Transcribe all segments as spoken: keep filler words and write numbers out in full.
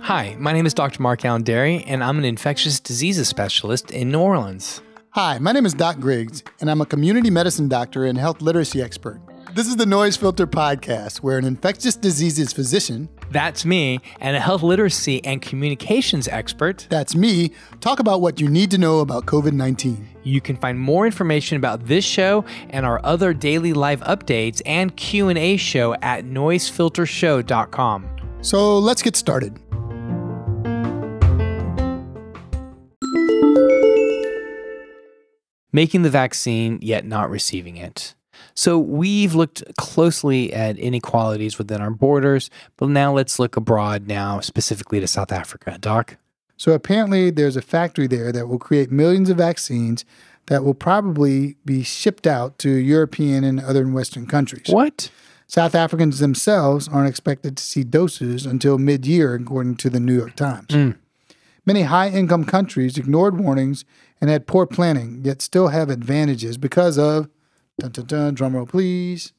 Hi, my name is Doctor Mark Alain Déry, and I'm an infectious diseases specialist in New Orleans. Hi, my name is Doc Griggs, and I'm a community medicine doctor and health literacy expert. This is the Noise Filter Podcast, where an infectious diseases physician, that's me, and a health literacy and communications expert, that's me, talk about what you need to know about COVID nineteen. You can find more information about this show and our other daily live updates and Q and A show at noise filter show dot com. So let's get started. Making the vaccine, yet not receiving it. So we've looked closely at inequalities within our borders, but now let's look abroad now, specifically to South Africa. Doc? So apparently there's a factory there that will create millions of vaccines that will probably be shipped out to European and other Western countries. What? South Africans themselves aren't expected to see doses until mid-year, according to the New York Times. Mm. Many high-income countries ignored warnings and had poor planning, yet still have advantages because of, dun, dun, dun, drum roll please,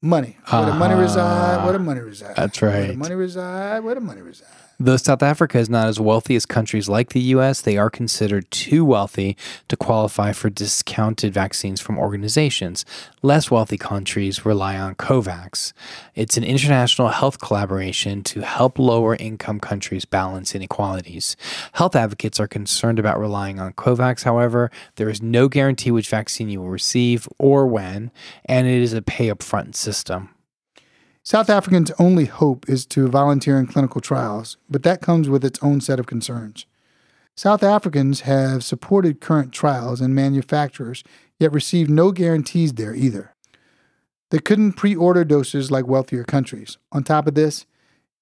money. Where the money reside, where the money reside. That's right. Where the money reside, where the money reside. Though South Africa is not as wealthy as countries like the U S, they are considered too wealthy to qualify for discounted vaccines from organizations. Less wealthy countries rely on COVAX. It's an international health collaboration to help lower-income countries balance inequalities. Health advocates are concerned about relying on COVAX, however. There is no guarantee which vaccine you will receive or when, and it is a pay-up-front system. South Africans' only hope is to volunteer in clinical trials, but that comes with its own set of concerns. South Africans have supported current trials and manufacturers, yet received no guarantees there either. They couldn't pre-order doses like wealthier countries. On top of this,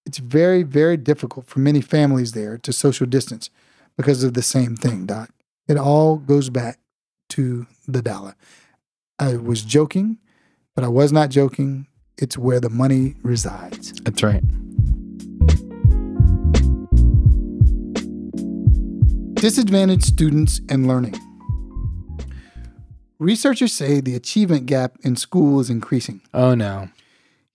it's very, very difficult for many families there to social distance because of the same thing, Doc. It all goes back to the dollar. I was joking, but I was not joking. It's where the money resides. That's right. Disadvantaged students and learning. Researchers say the achievement gap in school is increasing. Oh, no.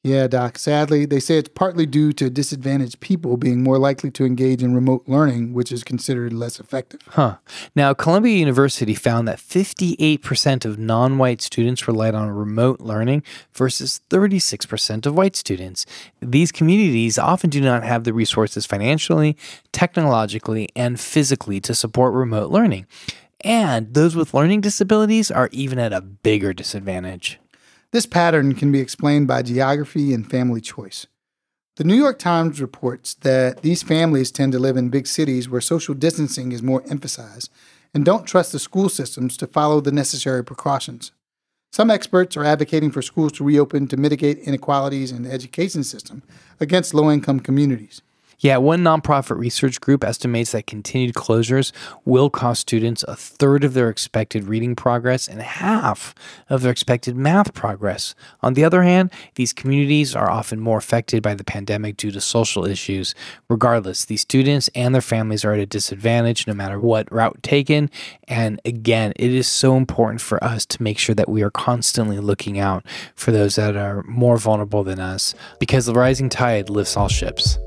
Yeah, Doc. Sadly, they say it's partly due to disadvantaged people being more likely to engage in remote learning, which is considered less effective. Huh. Now, Columbia University found that fifty-eight percent of non-white students relied on remote learning versus thirty-six percent of white students. These communities often do not have the resources financially, technologically, and physically to support remote learning. And those with learning disabilities are even at a bigger disadvantage. This pattern can be explained by geography and family choice. The New York Times reports that these families tend to live in big cities where social distancing is more emphasized and don't trust the school systems to follow the necessary precautions. Some experts are advocating for schools to reopen to mitigate inequalities in the education system against low-income communities. Yeah, one nonprofit research group estimates that continued closures will cost students a third of their expected reading progress and half of their expected math progress. On the other hand, these communities are often more affected by the pandemic due to social issues. Regardless, these students and their families are at a disadvantage no matter what route taken. And again, it is so important for us to make sure that we are constantly looking out for those that are more vulnerable than us, because the rising tide lifts all ships.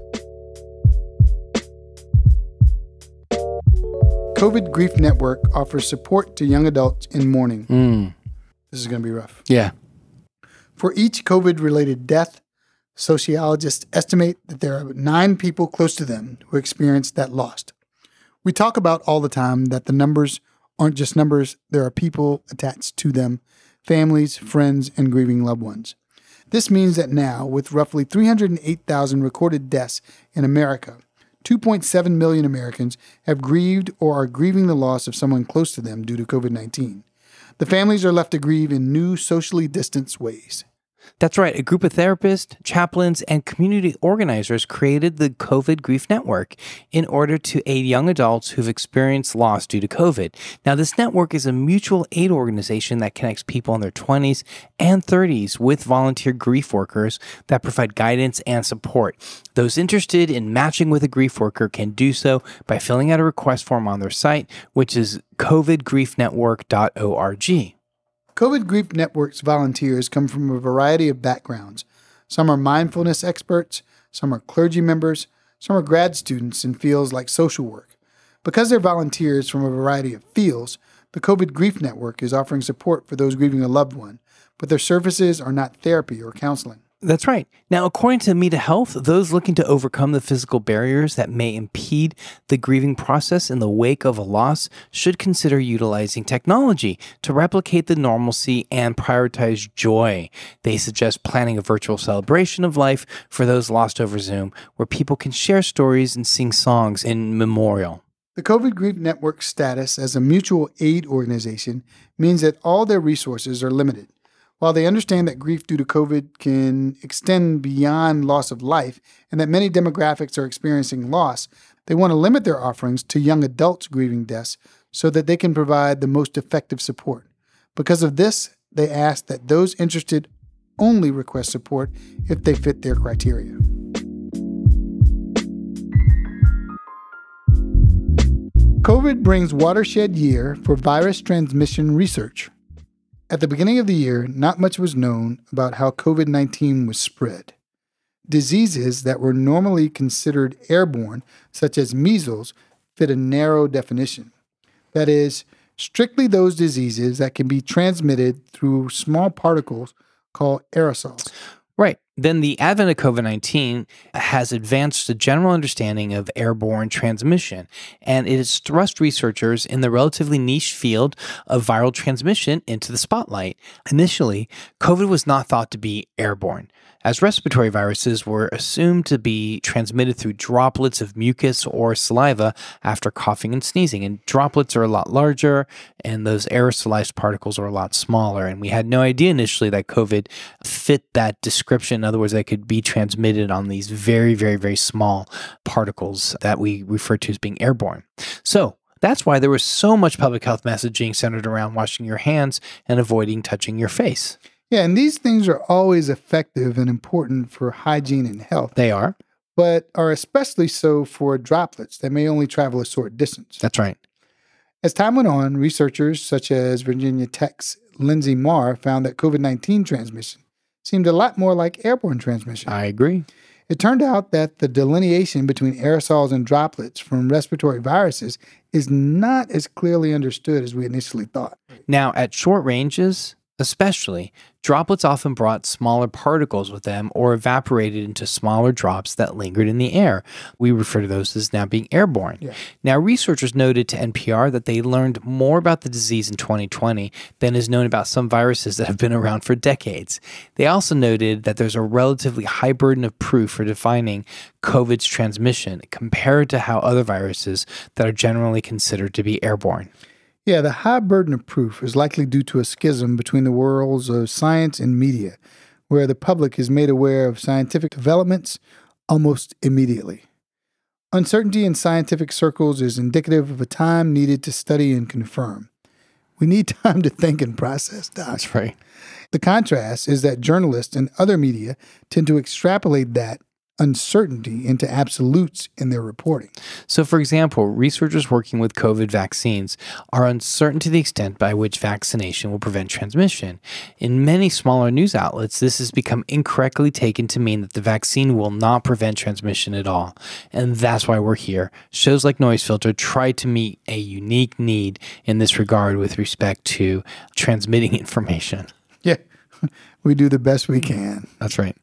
COVID Grief Network offers support to young adults in mourning. Mm. This is going to be rough. Yeah. For each COVID-related death, sociologists estimate that there are nine people close to them who experienced that loss. We talk about all the time that the numbers aren't just numbers. There are people attached to them, families, friends, and grieving loved ones. This means that now, with roughly three hundred eight thousand recorded deaths in America, two point seven million Americans have grieved or are grieving the loss of someone close to them due to COVID nineteen. The families are left to grieve in new socially distanced ways. That's right. A group of therapists, chaplains, and community organizers created the COVID Grief Network in order to aid young adults who've experienced loss due to COVID. Now, this network is a mutual aid organization that connects people in their twenties and thirties with volunteer grief workers that provide guidance and support. Those interested in matching with a grief worker can do so by filling out a request form on their site, which is covid grief network dot org. COVID Grief Network's volunteers come from a variety of backgrounds, Some are mindfulness experts, some are clergy members, some are grad students in fields like social work. Because they're volunteers from a variety of fields, the COVID Grief Network is offering support for those grieving a loved one, but their services are not therapy or counseling. That's right. Now, according to Meta Health, those looking to overcome the physical barriers that may impede the grieving process in the wake of a loss should consider utilizing technology to replicate the normalcy and prioritize joy. They suggest planning a virtual celebration of life for those lost over Zoom, where people can share stories and sing songs in memorial. The COVID Grief Network's status as a mutual aid organization means that all their resources are limited. While they understand that grief due to COVID can extend beyond loss of life and that many demographics are experiencing loss, they want to limit their offerings to young adults grieving deaths so that they can provide the most effective support. Because of this, they ask that those interested only request support if they fit their criteria. COVID brings watershed year for virus transmission research. At the beginning of the year, not much was known about how COVID nineteen was spread. Diseases that were normally considered airborne, such as measles, fit a narrow definition. That is, strictly those diseases that can be transmitted through small particles called aerosols. Right. Then the advent of COVID nineteen has advanced the general understanding of airborne transmission, and it has thrust researchers in the relatively niche field of viral transmission into the spotlight. Initially, COVID was not thought to be airborne, as respiratory viruses were assumed to be transmitted through droplets of mucus or saliva after coughing and sneezing. And droplets are a lot larger, and those aerosolized particles are a lot smaller. And we had no idea initially that COVID fit that description. In other words, that could be transmitted on these very, very, very small particles that we refer to as being airborne. So that's why there was so much public health messaging centered around washing your hands and avoiding touching your face. Yeah, and these things are always effective and important for hygiene and health. They are. But are especially so for droplets that may only travel a short distance. That's right. As time went on, researchers such as Virginia Tech's Lindsay Marr found that COVID nineteen transmission seemed a lot more like airborne transmission. I agree. It turned out that the delineation between aerosols and droplets from respiratory viruses is not as clearly understood as we initially thought. Now, at short ranges, especially, droplets often brought smaller particles with them or evaporated into smaller drops that lingered in the air. We refer to those as now being airborne. Yeah. Now, researchers noted to N P R that they learned more about the disease in twenty twenty than is known about some viruses that have been around for decades. They also noted that there's a relatively high burden of proof for defining COVID's transmission compared to how other viruses that are generally considered to be airborne. Yeah, the high burden of proof is likely due to a schism between the worlds of science and media, where the public is made aware of scientific developments almost immediately. Uncertainty in scientific circles is indicative of a time needed to study and confirm. We need time to think and process, Doc. That's right. The contrast is that journalists and other media tend to extrapolate that uncertainty into absolutes in their reporting. So, for example, researchers working with COVID vaccines are uncertain to the extent by which vaccination will prevent transmission. In many smaller news outlets, this has become incorrectly taken to mean that the vaccine will not prevent transmission at all. And that's why we're here. Shows like Noise Filter try to meet a unique need in this regard with respect to transmitting information. Yeah, we do the best we can. That's right.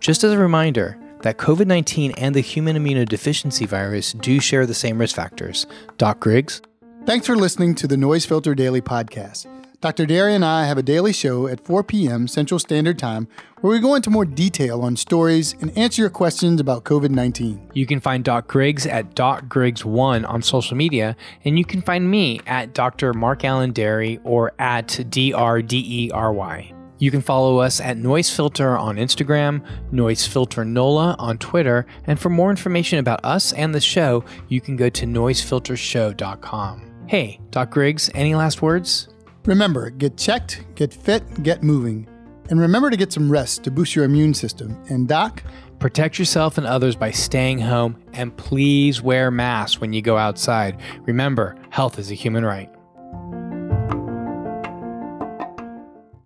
Just as a reminder that COVID nineteen and the human immunodeficiency virus do share the same risk factors. Doc Griggs. Thanks for listening to the Noise Filter Daily Podcast. Doctor Déry and I have a daily show at four p.m. Central Standard Time where we go into more detail on stories and answer your questions about COVID nineteen. You can find Doc Griggs at Doc Griggs one on social media, and you can find me at Doctor Mark Alain Déry or at D R D E R Y. You can follow us at Noise Filter on Instagram, Noise Filter NOLA on Twitter, and for more information about us and the show, you can go to noise filter show dot com. Hey, Doc Griggs, any last words? Remember, get checked, get fit, get moving. And remember to get some rest to boost your immune system. And Doc? Protect yourself and others by staying home, and please wear masks when you go outside. Remember, health is a human right.